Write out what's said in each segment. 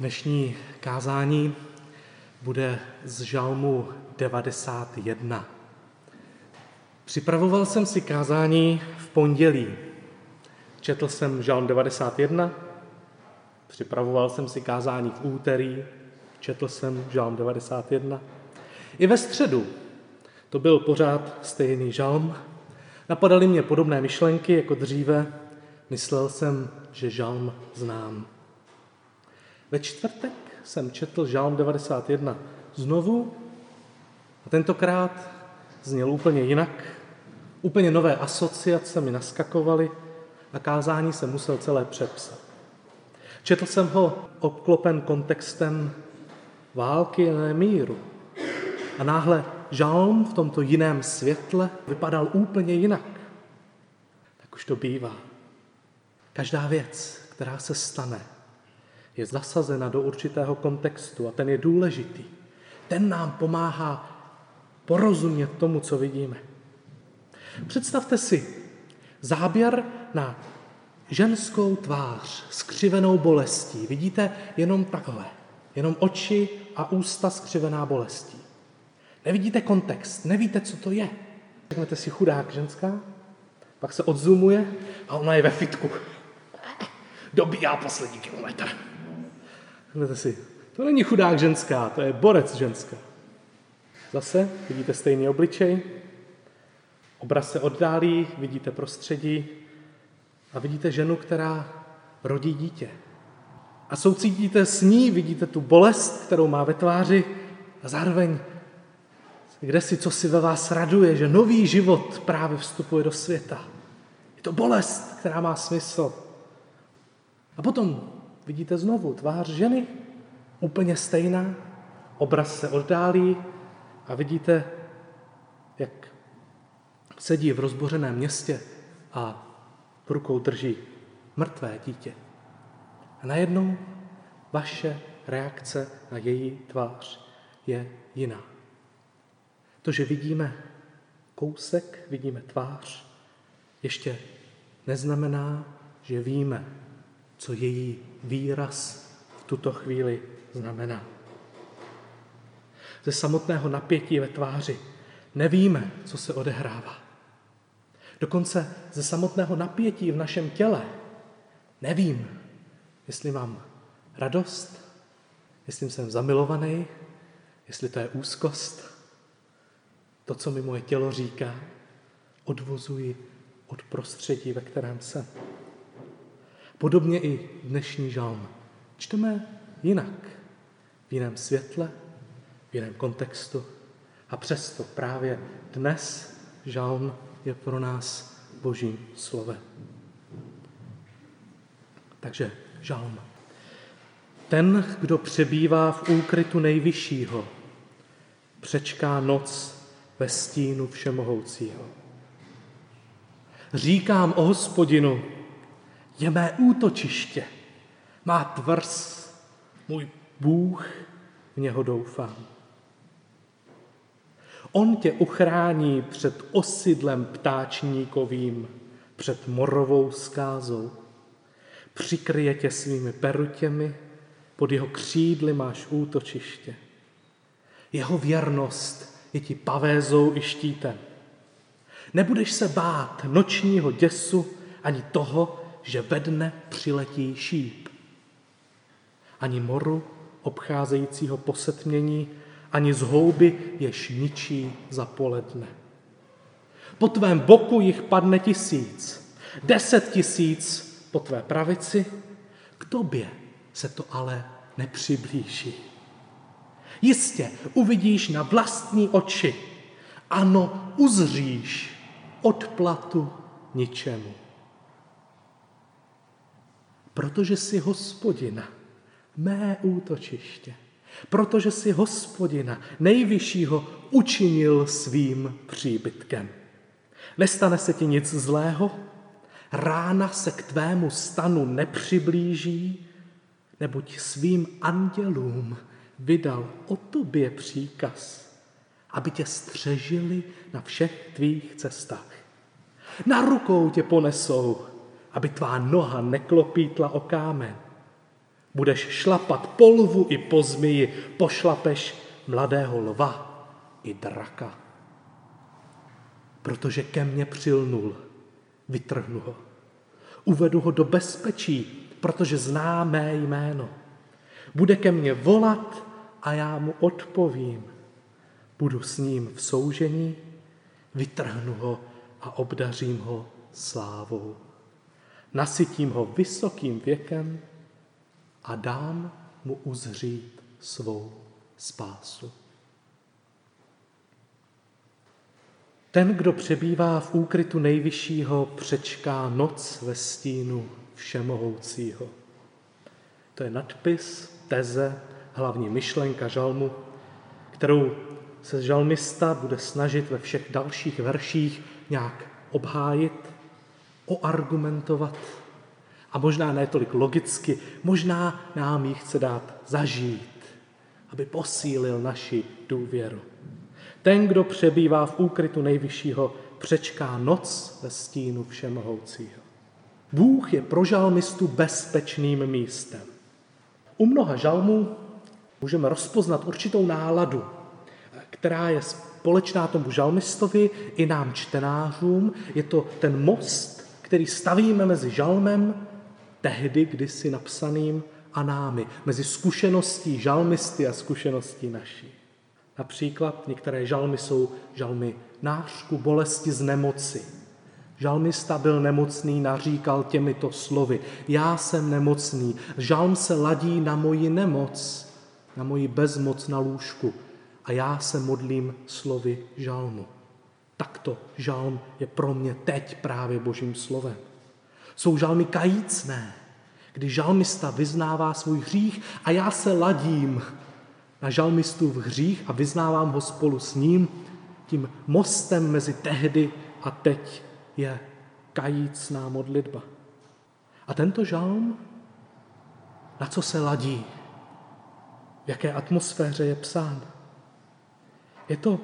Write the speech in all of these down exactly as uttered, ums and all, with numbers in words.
Dnešní kázání bude z Žalmu devadesát jedna. Připravoval jsem si kázání v pondělí. Četl jsem Žalm devadesát jedna, připravoval jsem si kázání v úterý, četl jsem Žalm devadesát jedna. I ve středu to byl pořád stejný žalm. Napadaly mě podobné myšlenky jako dříve. Myslel jsem, že žalm znám. Ve čtvrtek jsem četl Žalm devadesát jedna znovu a tentokrát zněl úplně jinak. Úplně nové asociace mi naskakovaly a kázání jsem musel celé přepsat. Četl jsem ho obklopen kontextem války a nemíru. A náhle žalm v tomto jiném světle vypadal úplně jinak. Tak už to bývá. Každá věc, která se stane, je zasazena do určitého kontextu a ten je důležitý. Ten nám pomáhá porozumět tomu, co vidíme. Představte si záběr na ženskou tvář skřivenou bolestí. Vidíte jenom takhle, jenom oči a ústa skřivená bolestí. Nevidíte kontext, nevíte, co to je. Řeknete si chudák ženská, pak se odzumuje a ona je ve fitku. Dobíjá poslední kilometr. Řeknete si, to není chudák ženská, to je borec ženská. Zase vidíte stejný obličej, obraz se oddálí, vidíte prostředí a vidíte ženu, která rodí dítě. A soucítíte s ní, vidíte tu bolest, kterou má ve tváři a zároveň kdesi cosi ve vás raduje, že nový život právě vstupuje do světa. Je to bolest, která má smysl. A potom vidíte znovu tvář ženy, úplně stejná, obraz se oddálí a vidíte, jak sedí v rozbořeném městě a v rukou drží mrtvé dítě. A najednou vaše reakce na její tvář je jiná. To, že vidíme kousek, vidíme tvář, ještě neznamená, že víme, co její výraz v tuto chvíli znamená. Ze samotného napětí ve tváři nevíme, co se odehrává. Dokonce ze samotného napětí v našem těle nevím, jestli mám radost, jestli jsem zamilovaný, jestli to je úzkost. To, co mi moje tělo říká, odvozuji od prostředí, ve kterém jsem. Podobně i dnešní žalm. Čteme jinak, v jiném světle, v jiném kontextu. A přesto právě dnes žalm je pro nás Božím slovem. Takže žalm. Ten, kdo přebývá v úkrytu Nejvyššího, přečká noc ve stínu Všemohoucího. Říkám o Hospodinu, je mé útočiště, má tvrz, můj Bůh, v něho doufám. On tě uchrání před osidlem ptáčníkovým, před morovou skázou. Přikryje tě svými perutěmi, pod jeho křídly máš útočiště. Jeho věrnost je ti pavézou i štítem. Nebudeš se bát nočního děsu ani toho, že ve dne přiletí šíp. Ani moru obcházejícího posetmění, ani zhouby, jež ničí za poledne. Po tvém boku jich padne tisíc, deset tisíc po tvé pravici, k tobě se to ale nepřiblíží. Jistě uvidíš na vlastní oči, ano, uzříš odplatu ničemu. Protože jsi Hospodina, mé útočiště, protože jsi Hospodina Nejvyššího učinil svým příbytkem. Nestane se ti nic zlého, rána se k tvému stanu nepřiblíží, neboť svým andělům vydal o tobě příkaz, aby tě střežili na všech tvých cestách. Na rukou tě ponesou, aby tvá noha neklopítla o kámen. Budeš šlapat po lvu i po zmyji, pošlapeš mladého lva i draka. Protože ke mně přilnul, vytrhnu ho. Uvedu ho do bezpečí, protože zná mé jméno. Bude ke mně volat a já mu odpovím. Budu s ním v soužení, vytrhnu ho a obdařím ho slávou. Nasytím ho vysokým věkem a dám mu uzřít svou spásu. Ten, kdo přebývá v úkrytu nejvyššího, přečká noc ve stínu všemohoucího. To je nadpis, teze, hlavní myšlenka žalmu, kterou se žalmista bude snažit ve všech dalších verších nějak obhájit, oargumentovat a možná ne tolik logicky, možná nám ji chce dát zažít, aby posílil naši důvěru. Ten, kdo přebývá v úkrytu nejvyššího, přečká noc ve stínu všemohoucího. Bůh je pro žalmistu bezpečným místem. U mnoha žalmů můžeme rozpoznat určitou náladu, která je společná tomu žalmistovi i nám čtenářům. Je to ten most, který stavíme mezi žalmem, tehdy kdysi napsaným, a námi, mezi zkušeností žalmisty a zkušeností naší. Například některé žalmy jsou žalmy nářku, bolesti z nemoci. Žalmista byl nemocný, naříkal těmito slovy. Já jsem nemocný, žalm se ladí na moji nemoc, na moji bezmoc na lůžku. A já se modlím slovy žalmu. Takto žalm je pro mě teď právě Božím slovem. Jsou žalmy kajícné, kdy žalmista vyznává svůj hřích a já se ladím na žalmistův hřích a vyznávám ho spolu s ním. Tím mostem mezi tehdy a teď je kajícná modlitba. A tento žalm, na co se ladí? V jaké atmosféře je psán? Je to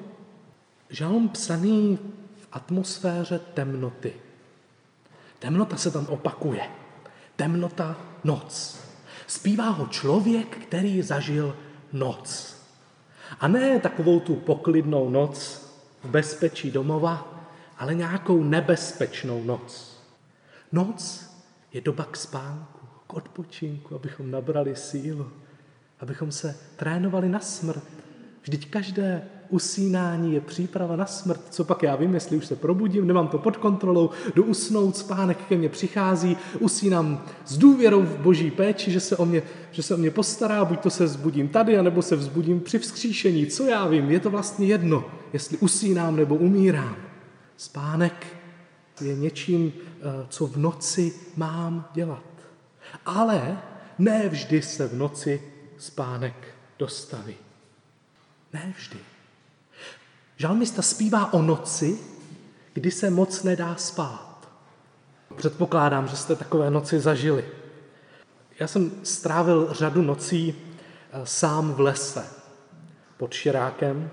žalm psaný v atmosféře temnoty. Temnota se tam opakuje. Temnota, noc. Zpívá ho člověk, který zažil noc. A ne takovou tu poklidnou noc v bezpečí domova, ale nějakou nebezpečnou noc. Noc je doba k spánku, k odpočinku, abychom nabrali sílu, abychom se trénovali na smrt. Vždyť každé usínání je příprava na smrt. Co pak já vím, jestli už se probudím, nemám to pod kontrolou, jdu usnout, spánek ke mně přichází, usínám s důvěrou v Boží péči, že se o mě, že se o mě postará, buď to se vzbudím tady, anebo se vzbudím při vzkříšení. Co já vím, je to vlastně jedno, jestli usínám nebo umírám. Spánek je něčím, co v noci mám dělat. Ale ne vždy se v noci spánek dostaví. Ne vždy. Žalmista zpívá o noci, kdy se moc nedá spát. Předpokládám, že jste takové noci zažili. Já jsem strávil řadu nocí sám v lese, pod širákem,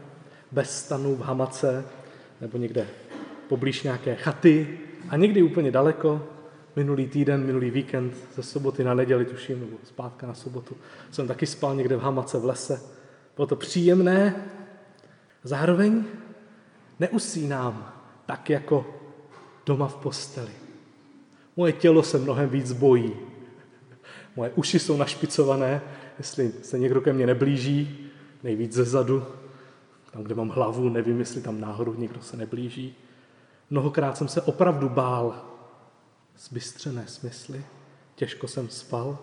bez stanu v hamace, nebo někde poblíž nějaké chaty a někdy úplně daleko. Minulý týden, minulý víkend, ze soboty na neděli tuším, nebo zpátka na sobotu, jsem taky spal někde v hamace v lese. Bylo to příjemné, zároveň neusínám tak jako doma v posteli. Moje tělo se mnohem víc bojí. Moje uši jsou našpicované, jestli se někdo ke mně neblíží, nejvíc zezadu, tam, kde mám hlavu, nevím, jestli tam náhodou někdo se neblíží. Mnohokrát jsem se opravdu bál, zbystřené smysly, těžko jsem spal.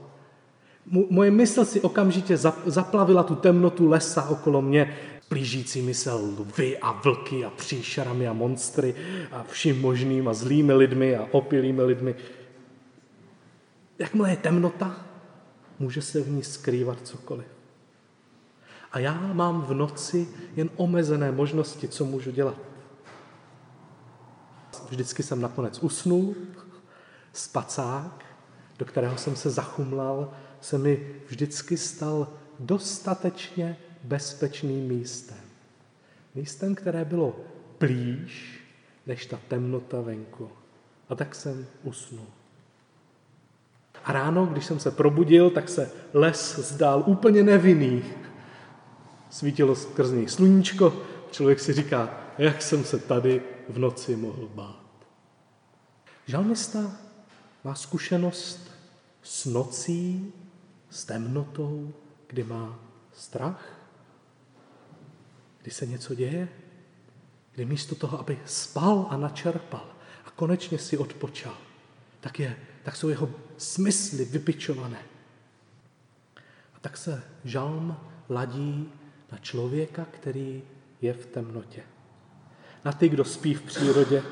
Moje mysl si okamžitě zaplavila tu temnotu lesa okolo mě, plížícími se lvy a vlky a příšerami a monstry a vším možným a zlými lidmi a opilými lidmi. Jakmile je temnota, může se v ní skrývat cokoliv. A já mám v noci jen omezené možnosti, co můžu dělat. Vždycky jsem nakonec usnul, spacák, do kterého jsem se zachumlal, se mi vždycky stal dostatečně bezpečným místem. Místem, které bylo blíž než ta temnota venku. A tak jsem usnul. A ráno, když jsem se probudil, tak se les zdál úplně nevinný. Svítilo skrz něj sluníčko, člověk si říká, jak jsem se tady v noci mohl bát. Žalmista má zkušenost s nocí, s temnotou, kdy má strach, kdy se něco děje, kdy místo toho, aby spal a načerpal a konečně si odpočal, tak, je, tak jsou jeho smysly vypičované. A tak se žalm ladí na člověka, který je v temnotě. Na ty, kdo spí v přírodě,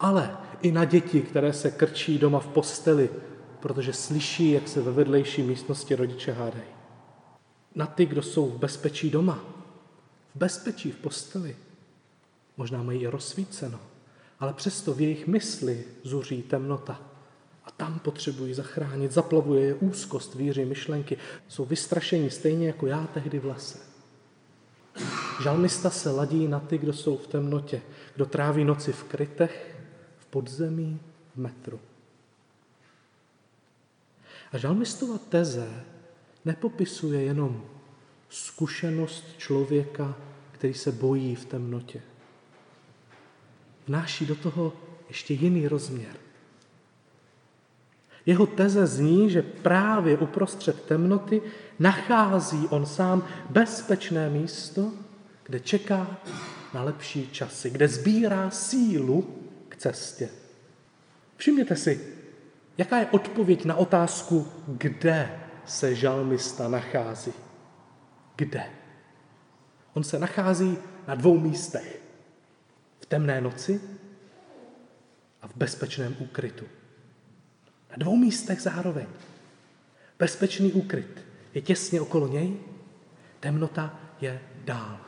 ale i na děti, které se krčí doma v posteli, protože slyší, jak se ve vedlejší místnosti rodiče hádají. Na ty, kdo jsou v bezpečí doma, v bezpečí v posteli, možná mají i rozsvíceno, ale přesto v jejich mysli zuří temnota. A tam potřebují zachránit, zaplavuje je úzkost, víří, myšlenky. Jsou vystrašení stejně jako já tehdy v lese. Žalmista se ladí na ty, kdo jsou v temnotě, kdo tráví noci v krytech, v podzemí, v metru. A žalmistova teze nepopisuje jenom zkušenost člověka, který se bojí v temnotě. Vnáší do toho ještě jiný rozměr. Jeho teze zní, že právě uprostřed temnoty nachází on sám bezpečné místo, kde čeká na lepší časy, kde sbírá sílu k cestě. Všimněte si, jaká je odpověď na otázku, kde se žalmista nachází. Kde? On se nachází na dvou místech. V temné noci a v bezpečném úkrytu. Na dvou místech zároveň. Bezpečný úkryt je těsně okolo něj, temnota je dál.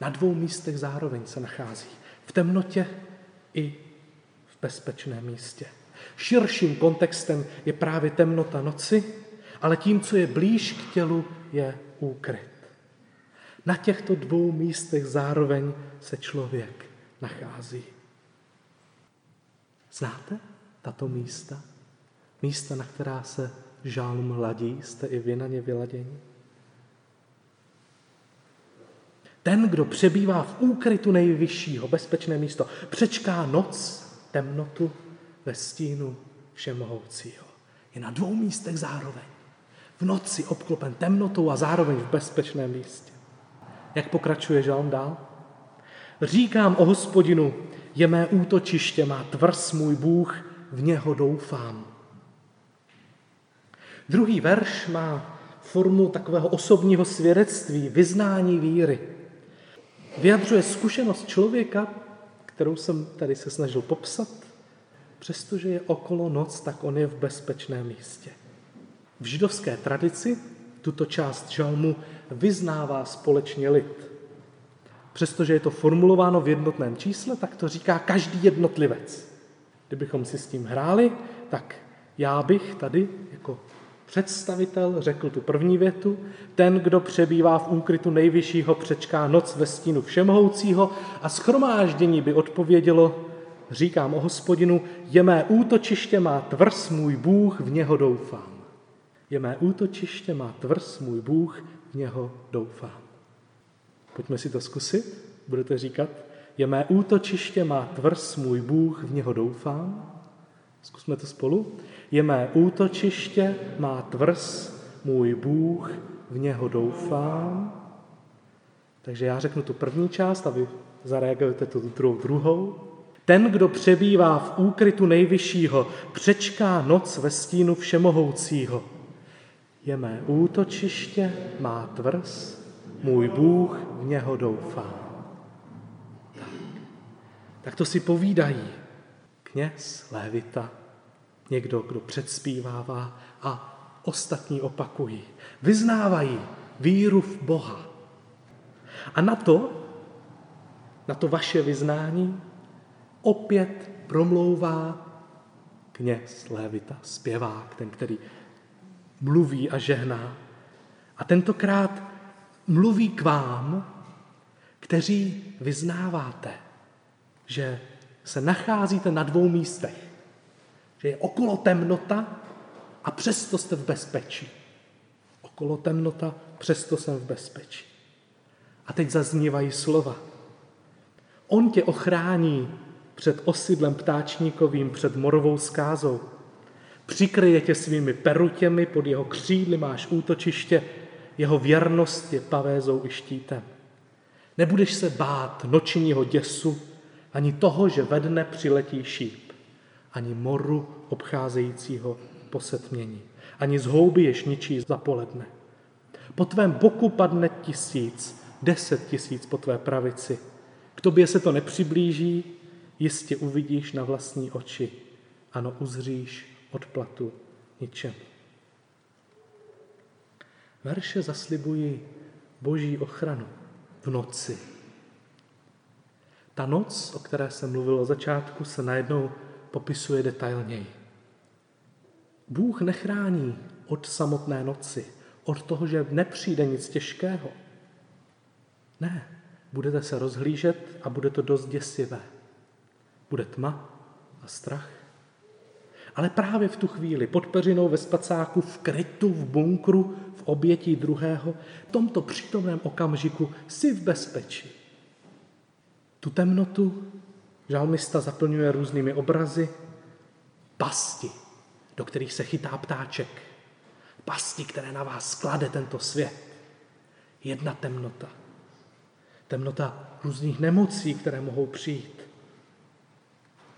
Na dvou místech zároveň se nachází. V temnotě i v bezpečném místě. Širším kontextem je právě temnota noci, ale tím, co je blíž k tělu, je úkryt. Na těchto dvou místech zároveň se člověk nachází. Znáte tato místa? Místa, na která se žalm ladí? Jste i vy na ně vyladěni? Ten, kdo přebývá v úkrytu nejvyššího, bezpečné místo, přečká noc, temnotu ve stínu všemohoucího. Je na dvou místech zároveň. V noci obklopen temnotou a zároveň v bezpečném místě. Jak pokračuje žalm dál? Říkám o Hospodinu, je mé útočiště, má tvrz můj Bůh, v něho doufám. Druhý verš má formu takového osobního svědectví, vyznání víry. Vyjadřuje zkušenost člověka, kterou jsem tady se snažil popsat. Přestože je okolo noc, tak on je v bezpečném místě. V židovské tradici tuto část žalmu vyznává společně lid. Přestože je to formulováno v jednotném čísle, tak to říká každý jednotlivec. Kdybychom si s tím hráli, tak já bych tady jako představitel řekl tu první větu. Ten, kdo přebývá v úkrytu nejvyššího, přečká noc ve stínu všemohoucího a shromáždění by odpovědělo, říkám o Hospodinu, je mé útočiště, má tvrz můj Bůh, v něho doufám. Je mé útočiště, má tvrz můj Bůh, v něho doufám. Pojďme si to zkusit, budete říkat. Je mé útočiště, má tvrz můj Bůh, v něho doufám. Zkusme to spolu. Je mé útočiště, má tvrz můj Bůh, v něho doufám. Takže já řeknu tu první část a vy zareagujete tu druhou. Ten, kdo přebývá v úkrytu nejvyššího, přečká noc ve stínu všemohoucího. Je mé útočiště, má tvrz, můj Bůh, v něho doufá. Tak. tak to si povídají kněz, lévita, někdo, kdo předspívává a ostatní opakují. Vyznávají víru v Boha. A na to, na to vaše vyznání opět promlouvá kněz, lévita, zpěvák, ten, který mluví a žehná. A tentokrát mluví k vám, kteří vyznáváte, že se nacházíte na dvou místech. Že je okolo temnota a přesto jste v bezpečí. Okolo temnota, přesto jsem v bezpečí. A teď zaznívají slova. On tě ochrání před osidlem ptáčníkovým, před morovou skázou. Přikryje tě svými perutěmi, pod jeho křídly máš útočiště, jeho věrnost je pavézou i štítem. Nebudeš se bát nočního děsu, ani toho, že ve dne přiletí šíp, ani moru obcházejícího posetmění, ani zhouby jež ničí za poledne. Po tvém boku padne tisíc, deset tisíc po tvé pravici. K tobě se to nepřiblíží, jistě uvidíš na vlastní oči. Ano, uzříš odplatu ničemu. Verše zaslibují boží ochranu v noci. Ta noc, o které jsem mluvil od začátku, se najednou popisuje detailněji. Bůh nechrání od samotné noci, od toho, že nepřijde nic těžkého. Ne, budete se rozhlížet a bude to dost děsivé. Bude tma a strach. Ale právě v tu chvíli, pod peřinou ve spacáku, v krytu, v bunkru, v objetí druhého, v tomto přítomném okamžiku jsi v bezpečí. Tu temnotu žalmista zaplňuje různými obrazy. Pasti, do kterých se chytá ptáček. Pasti, které na vás sklade tento svět. Jedna temnota. Temnota různých nemocí, které mohou přijít.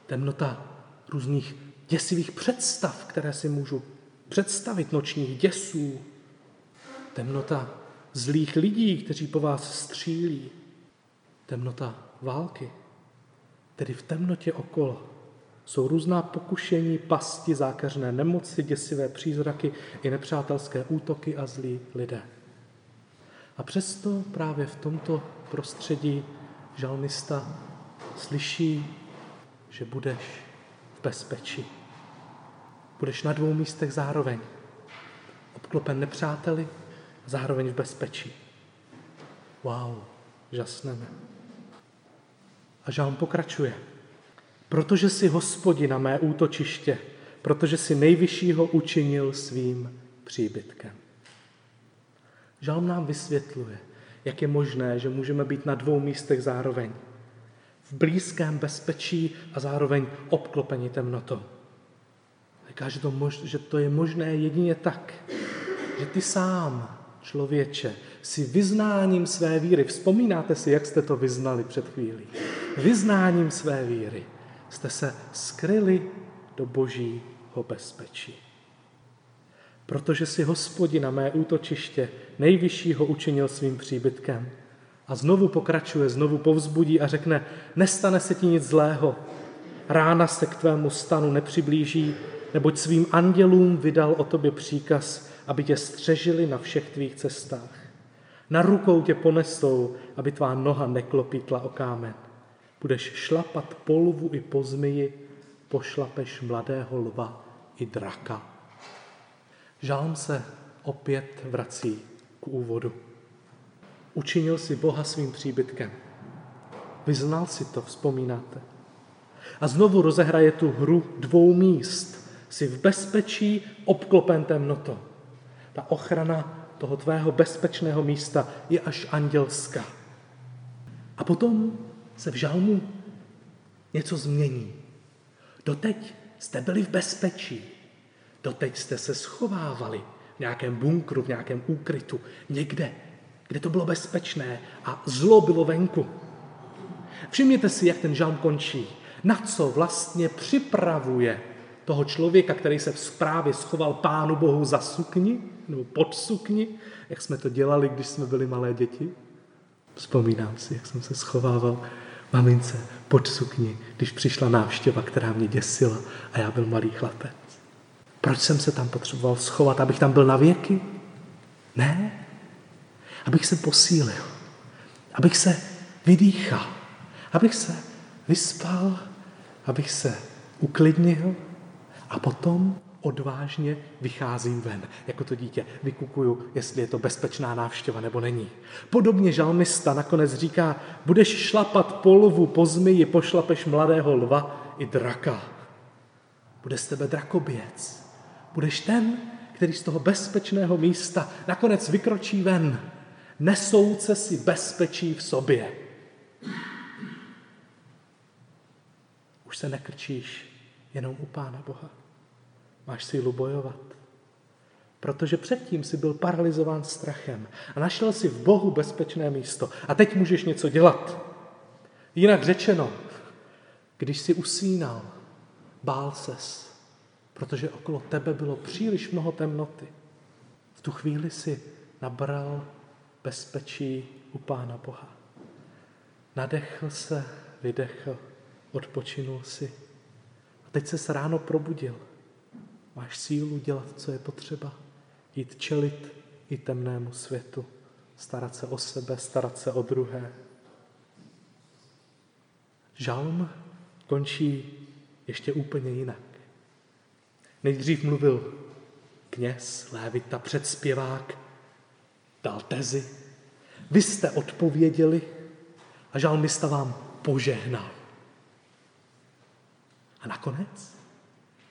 Temnota různých děsivých představ, které si můžu představit, nočních děsů. Temnota zlých lidí, kteří po vás střílí. Temnota války. Tedy v temnotě okolo jsou různá pokušení, pasti, zákeřné nemoci, děsivé přízraky i nepřátelské útoky a zlí lidé. A přesto právě v tomto prostředí žalmista slyší, že budeš v bezpečí. Budeš na dvou místech zároveň. Obklopen nepřáteli, zároveň v bezpečí. Wow, žasneme. A žalm pokračuje. Protože jsi Hospodina mé útočiště, protože jsi Nejvyššího učinil svým příbytkem. Žalm nám vysvětluje, jak je možné, že můžeme být na dvou místech zároveň. V blízkém bezpečí a zároveň obklopení temnotou. Říká, že to, mož, že to je možné jedině tak, že ty sám, člověče, si vyznáním své víry, vzpomínáte si, jak jste to vyznali před chvílí, vyznáním své víry jste se skryli do božího bezpečí. Protože si Hospodina mé útočiště Nejvyššího učinil svým příbytkem. A znovu pokračuje, znovu povzbudí a řekne, nestane se ti nic zlého, rána se k tvému stanu nepřiblíží, neboť svým andělům vydal o tobě příkaz, aby tě střežili na všech tvých cestách. Na rukou tě ponesou, aby tvá noha neklopítla o kámen. Budeš šlapat po lvu i po zmyji, pošlapeš mladého lva i draka. Žalm se opět vrací k úvodu. Učinil si Boha svým příbytkem. Vyznal si to, vzpomínáte. A znovu rozehraje tu hru dvou míst. Jsi v bezpečí, obklopen temnotou. Ta ochrana toho tvého bezpečného místa je až andělská. A potom se v žalmu něco změní. Doteď jste byli v bezpečí. Doteď jste se schovávali v nějakém bunkru, v nějakém úkrytu, někde, kde to bylo bezpečné a zlo bylo venku. Všimněte si, jak ten žalm končí. Na co vlastně připravuje toho člověka, který se v správě schoval Pánu Bohu za sukni, nebo pod sukni, jak jsme to dělali, když jsme byli malé děti. Vzpomínám si, jak jsem se schovával mamince pod sukni, když přišla návštěva, která mě děsila a já byl malý chlapec. Proč jsem se tam potřeboval schovat, abych tam byl na věky? Ne, abych se posílil, abych se vydýchal, abych se vyspal, abych se uklidnil a potom odvážně vycházím ven. Jako to dítě vykukuju, jestli je to bezpečná návštěva nebo není. Podobně žalmista nakonec říká, budeš šlapat po lvu, po zmyji, pošlapeš mladého lva i draka. Bude z tebe drakoběc, Budeš ten, který z toho bezpečného místa nakonec vykročí ven, nesouce si bezpečí v sobě. Už se nekrčíš jenom u Pána Boha. Máš sílu bojovat. Protože předtím si byl paralyzován strachem a našel si v Bohu bezpečné místo. A teď můžeš něco dělat. Jinak řečeno, když jsi usínal, bál ses, protože okolo tebe bylo příliš mnoho temnoty. V tu chvíli si nabral bezpečí u Pána Boha. Nadechl se, vydechl, odpočinul si. A teď ses ráno probudil. Máš sílu dělat, co je potřeba. Jít čelit i temnému světu. Starat se o sebe, starat se o druhé. Žalm končí ještě úplně jinak. Nejdřív mluvil kněz, lévita, předspěvák, dal tezi. Vy jste odpověděli a žalmista vám požehnal. A nakonec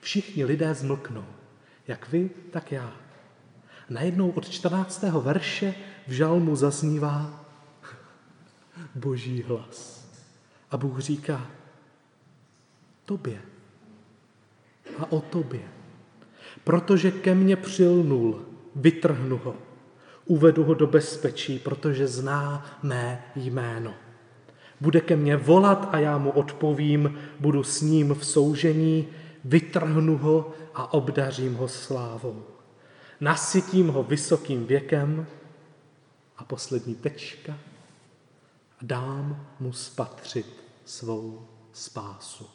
všichni lidé zmlknou, jak vy, tak já. Najednou od čtrnáctého verše v žalmu zaznívá Boží hlas. A Bůh říká tobě a o tobě, protože ke mně přilnul, vytrhnu ho, uvedu ho do bezpečí, protože zná mé jméno. Bude ke mně volat a já mu odpovím, budu s ním v soužení, vytrhnu ho a obdařím ho slávou. Nasytím ho vysokým věkem a poslední tečka a dám mu spatřit svou spásu.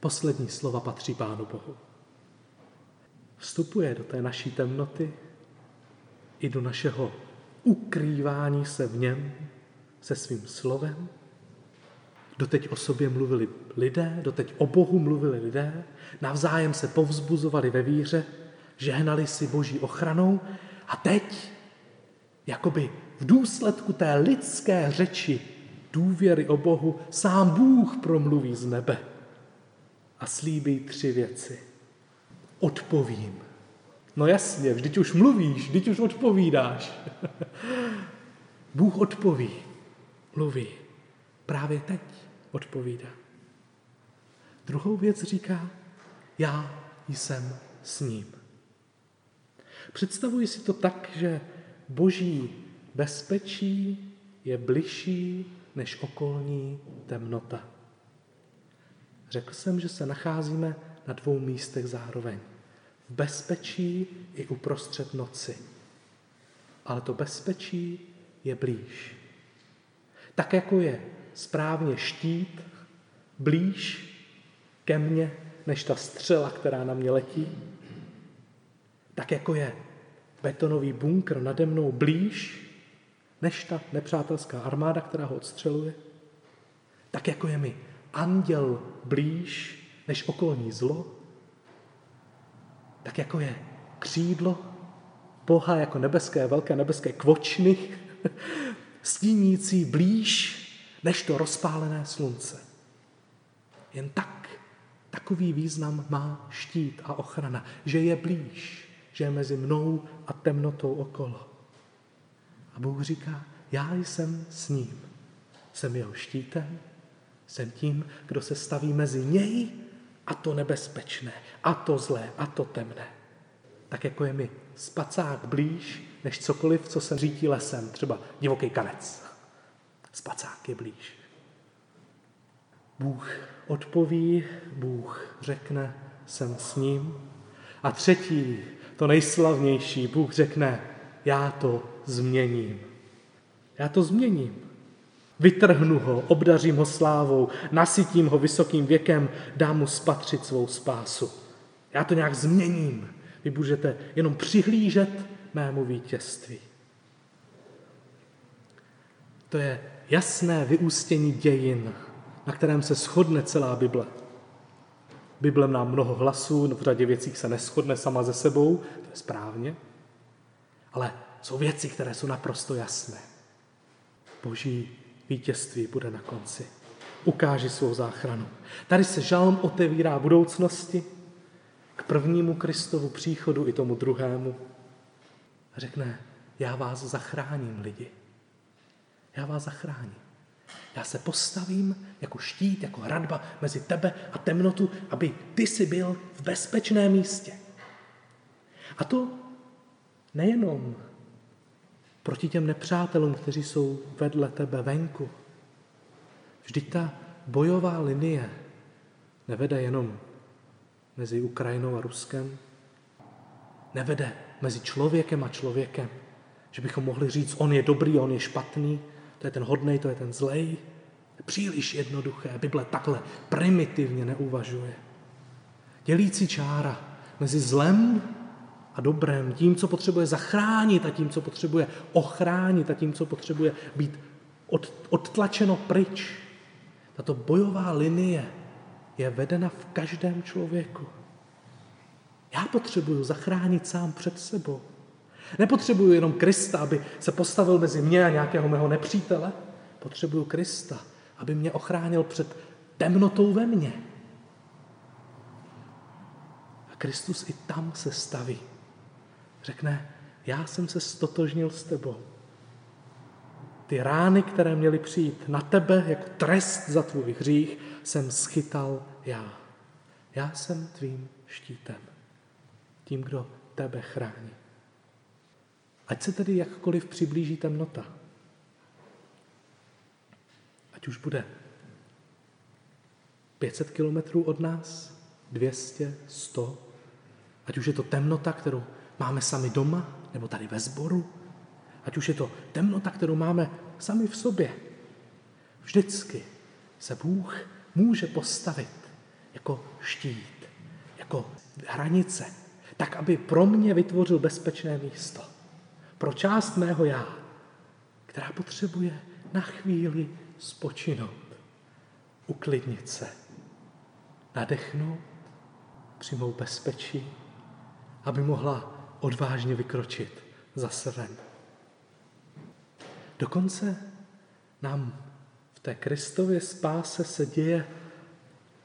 Poslední slova patří Pánu Bohu. Vstupuje do té naší temnoty i do našeho ukrývání se v něm se svým slovem. Doteď o sobě mluvili lidé, doteď o Bohu mluvili lidé, navzájem se povzbuzovali ve víře, žehnali si Boží ochranou a teď, jakoby v důsledku té lidské řeči důvěry o Bohu, sám Bůh promluví z nebe a slíbí tři věci. Odpovím. No jasně, vždyť už mluvíš, vždyť už odpovídáš. Bůh odpoví, mluví. Právě teď odpovídá. Druhou věc říká, já jsem s ním. Představuji si to tak, že Boží bezpečí je bližší než okolní temnota. Řekl jsem, že se nacházíme na dvou místech zároveň. V bezpečí i uprostřed noci. Ale to bezpečí je blíž. Tak jako je správně štít blíž ke mně, než ta střela, která na mě letí, tak jako je betonový bunkr nade mnou blíž, než ta nepřátelská armáda, která ho odstřeluje, tak jako je mi anděl blíž, než okolní zlo, tak jako je křídlo Boha jako nebeské, velké nebeské kvočny, stínící blíž, než to rozpálené slunce. Jen tak, takový význam má štít a ochrana, že je blíž, že je mezi mnou a temnotou okolo. A Bůh říká, já jsem s ním, jsem jeho štítem, jsem tím, kdo se staví mezi něj a to nebezpečné, a to zlé, a to temné. Tak jako je mi spacák blíž, než cokoliv, co se řítí lesem, třeba divoký kanec. Spacák je blíž. Bůh odpoví, Bůh řekne, jsem s ním. A třetí, to nejslavnější, Bůh řekne, já to změním. Já to změním. Vytrhnu ho, obdařím ho slávou, nasytím ho vysokým věkem, dám mu spatřit svou spásu. Já to nějak změním. Vy budete jenom přihlížet mému vítězství. To je jasné vyústění dějin, na kterém se shodne celá Bible. Bible má mnoho hlasů, v řadě věcí se neshodne sama se sebou, to je správně, ale jsou věci, které jsou naprosto jasné. Boží vítězství bude na konci. Ukáži svou záchranu. Tady se žalm otevírá budoucnosti, k prvnímu Kristovu příchodu i tomu druhému. Řekne, já vás zachráním, lidi. Já vás zachráním. Já se postavím jako štít, jako hradba mezi tebe a temnotu, aby ty jsi byl v bezpečném místě. A to nejenom proti těm nepřátelům, kteří jsou vedle tebe venku. Vždyť ta bojová linie nevede jenom mezi Ukrajinou a Ruskem, nevede mezi člověkem a člověkem, že bychom mohli říct, on je dobrý, on je špatný, to je ten hodnej, to je ten zlej. Příliš jednoduché, Bible takhle primitivně neuvažuje. Dělící čára mezi zlem a dobrem, tím, co potřebuje zachránit a tím, co potřebuje ochránit a tím, co potřebuje být od, odtlačeno pryč. Tato bojová linie je vedena v každém člověku. Já potřebuju zachránit sám před sebou. Nepotřebuju jenom Krista, aby se postavil mezi mě a nějakého mého nepřítele. Potřebuju Krista, aby mě ochránil před temnotou ve mně. A Kristus i tam se staví. Řekne, já jsem se stotožnil s tebou. Ty rány, které měly přijít na tebe jako trest za tvůj hřích, jsem schytal já. Já jsem tvým štítem. Tím, kdo tebe chrání. Ať se tedy jakkoliv přiblíží temnota. Ať už bude pět set kilometrů od nás, dvě stě, sto, ať už je to temnota, kterou máme sami doma, nebo tady ve sboru, ať už je to temnota, kterou máme sami v sobě. Vždycky se Bůh může postavit jako štít, jako hranice, tak, aby pro mě vytvořil bezpečné místo. Pro část mého já, která potřebuje na chvíli spočinout, uklidnit se, nadechnout, přijmout bezpečí, aby mohla odvážně vykročit zase ven. Dokonce nám v té Kristově spáse se děje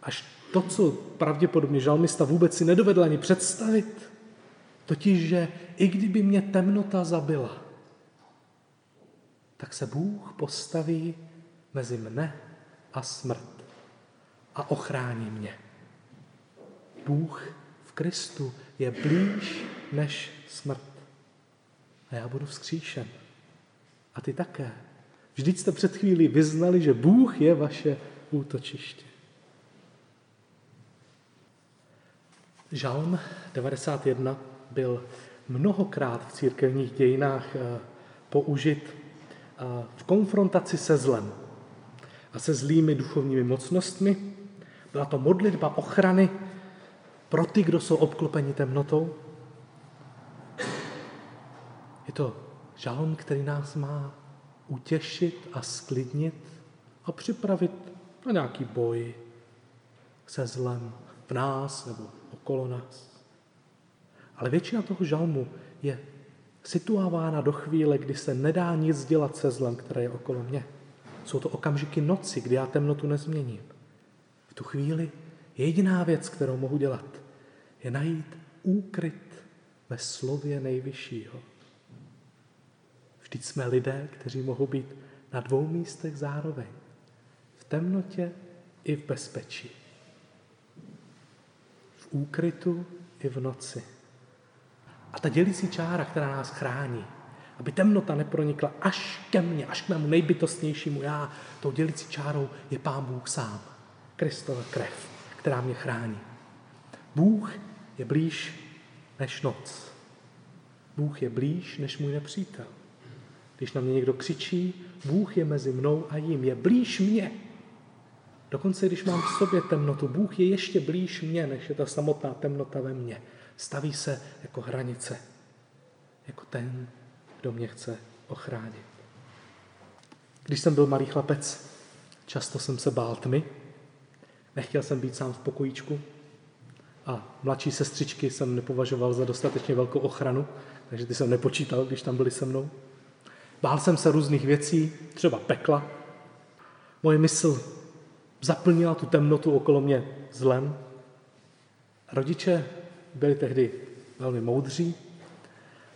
až to, co pravděpodobně žalmista vůbec si nedovedl ani představit, totiž, že i kdyby mě temnota zabila, tak se Bůh postaví mezi mne a smrt a ochrání mě. Bůh v Kristu je blíž než smrt. A já budu vzkříšen. A ty také. Vždyť jste před chvílí vyznali, že Bůh je vaše útočiště. Žalm devadesát jedna byl mnohokrát v církevních dějinách použit v konfrontaci se zlem a se zlými duchovními mocnostmi. Byla to modlitba ochrany pro ty, kdo jsou obklopeni temnotou. Je to žalm, který nás má utěšit a sklidnit a připravit na nějaký boj se zlem v nás nebo okolo nás. Ale většina toho žalmu je situována do chvíle, kdy se nedá nic dělat se zlem, které je okolo mě. Jsou to okamžiky noci, kdy já temnotu nezměním. V tu chvíli jediná věc, kterou mohu dělat, je najít úkryt ve slově Nejvyššího. Vždyť jsme lidé, kteří mohou být na dvou místech zároveň. V temnotě i v bezpečí. V úkrytu i v noci. A ta dělící čára, která nás chrání, aby temnota nepronikla až ke mně, až k mému nejbytostnějšímu já, tou dělící čárou je Pán Bůh sám. Kristova krev, která mě chrání. Bůh je blíž než noc. Bůh je blíž než můj nepřítel. Když na mě někdo křičí, Bůh je mezi mnou a jím, je blíž mě. Dokonce, když mám v sobě temnotu, Bůh je ještě blíž mě, než je ta samotná temnota ve mně. Staví se jako hranice, jako ten, kdo mě chce ochránit. Když jsem byl malý chlapec, často jsem se bál tmy, nechtěl jsem být sám v pokojíčku a mladší sestřičky jsem nepovažoval za dostatečně velkou ochranu, takže ty jsem nepočítal, když tam byli se mnou. Bál jsem se různých věcí, třeba pekla. Moje mysl zaplnila tu temnotu okolo mě zlem. Rodiče byli tehdy velmi moudří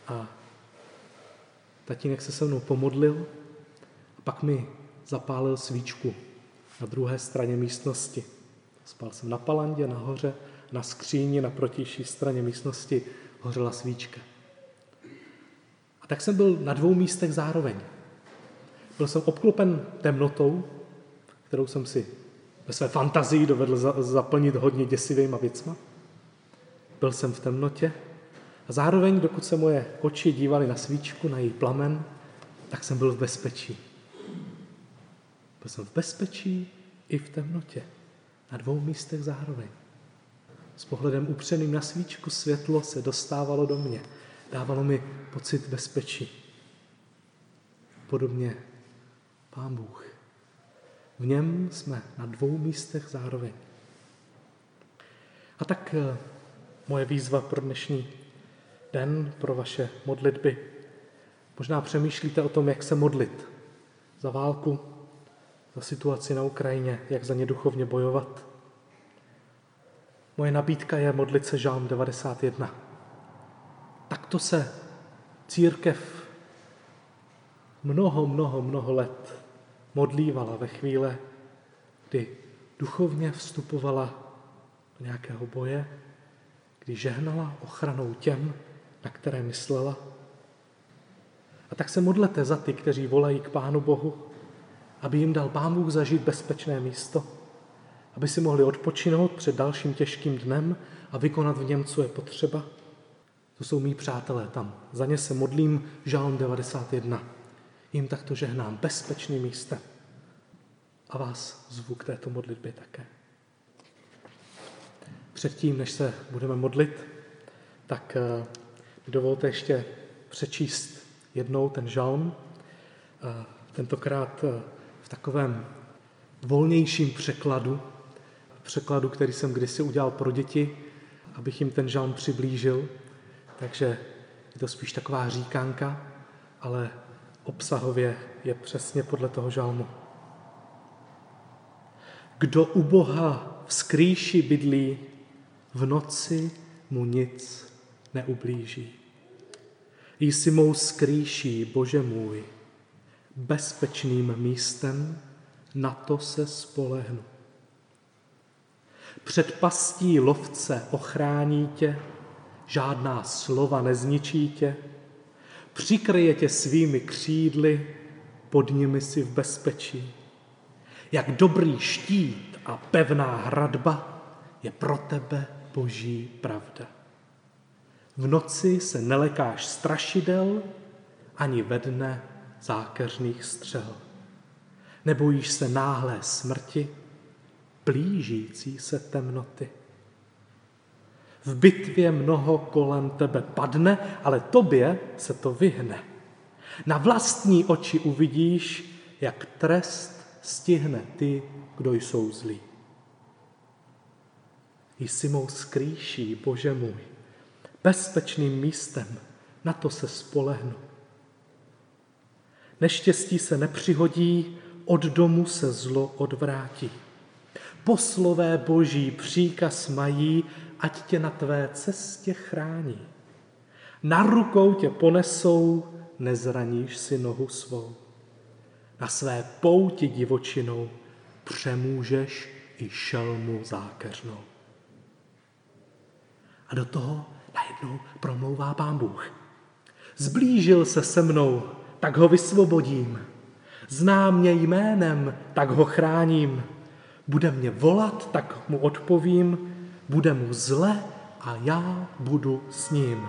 a tatínek se se mnou pomodlil a pak mi zapálil svíčku na druhé straně místnosti. Spal jsem na palandě, nahoře, na skříni, na protější straně místnosti hořela svíčka. A tak jsem byl na dvou místech zároveň. Byl jsem obklopen temnotou, kterou jsem si ve své fantazii dovedl za, zaplnit hodně děsivýma věcma. Byl jsem v temnotě a zároveň, dokud se moje oči dívaly na svíčku, na její plamen, tak jsem byl v bezpečí. Byl jsem v bezpečí i v temnotě, na dvou místech zároveň. S pohledem upřeným na svíčku světlo se dostávalo do mě, dávalo mi pocit bezpečí. Podobně Pán Bůh. V něm jsme na dvou místech zároveň. A tak moje výzva pro dnešní den, pro vaše modlitby. Možná přemýšlíte o tom, jak se modlit za válku, za situaci na Ukrajině, jak za ně duchovně bojovat. Moje nabídka je modlit se Žalm devadesát jedna. Takto se církev mnoho, mnoho, mnoho let modlívala ve chvíle, kdy duchovně vstupovala do nějakého boje, kdy žehnala ochranou těm, na které myslela. A tak se modlete za ty, kteří volají k Pánu Bohu, aby jim dal Pán Bůh zažít bezpečné místo, aby si mohli odpočinout před dalším těžkým dnem a vykonat v něm, co je potřeba. To jsou mý přátelé tam. Za ně se modlím Žalm devadesát jedna. Jim takto žehnám bezpečným místem. A vás zvu k této modlitbě také. Předtím, než se budeme modlit, tak mi dovolte ještě přečíst jednou ten žalm, tentokrát v takovém volnějším překladu, překladu, který jsem kdysi udělal pro děti, abych jim ten žalm přiblížil, takže je to spíš taková říkánka, ale obsahově je přesně podle toho žalmu. Kdo u Boha v skrýši bydlí, v noci mu nic neublíží. Jsi mou skrýší, Bože můj, bezpečným místem, na to se spolehnu. Před pastí lovce ochrání tě, žádná slova nezničí tě, přikryje tě svými křídly, pod nimi si v bezpečí. Jak dobrý štít a pevná hradba je pro tebe Boží pravda. V noci se nelekáš strašidel, ani ve dne zákeřných střel. Nebojíš se náhlé smrti, blížící se temnoty. V bitvě mnoho kolem tebe padne, ale tobě se to vyhne. Na vlastní oči uvidíš, jak trest stihne ty, kdo jsou zlí. Jsi mou skrýší, Bože můj, bezpečným místem, na to se spolehnu. Neštěstí se nepřihodí, od domu se zlo odvrátí. Poslové Boží příkaz mají, ať tě na tvé cestě chrání. Na rukou tě ponesou, nezraníš si nohu svou. Na své pouti divočinou přemůžeš i šelmu zákeřnou. A do toho najednou promlouvá Pán Bůh. Zblížil se se mnou, tak ho vysvobodím. Zná mě jménem, tak ho chráním. Bude mě volat, tak mu odpovím. Bude mu zle a já budu s ním.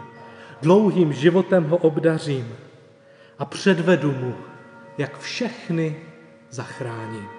Dlouhým životem ho obdařím a předvedu mu, jak všechny zachráním.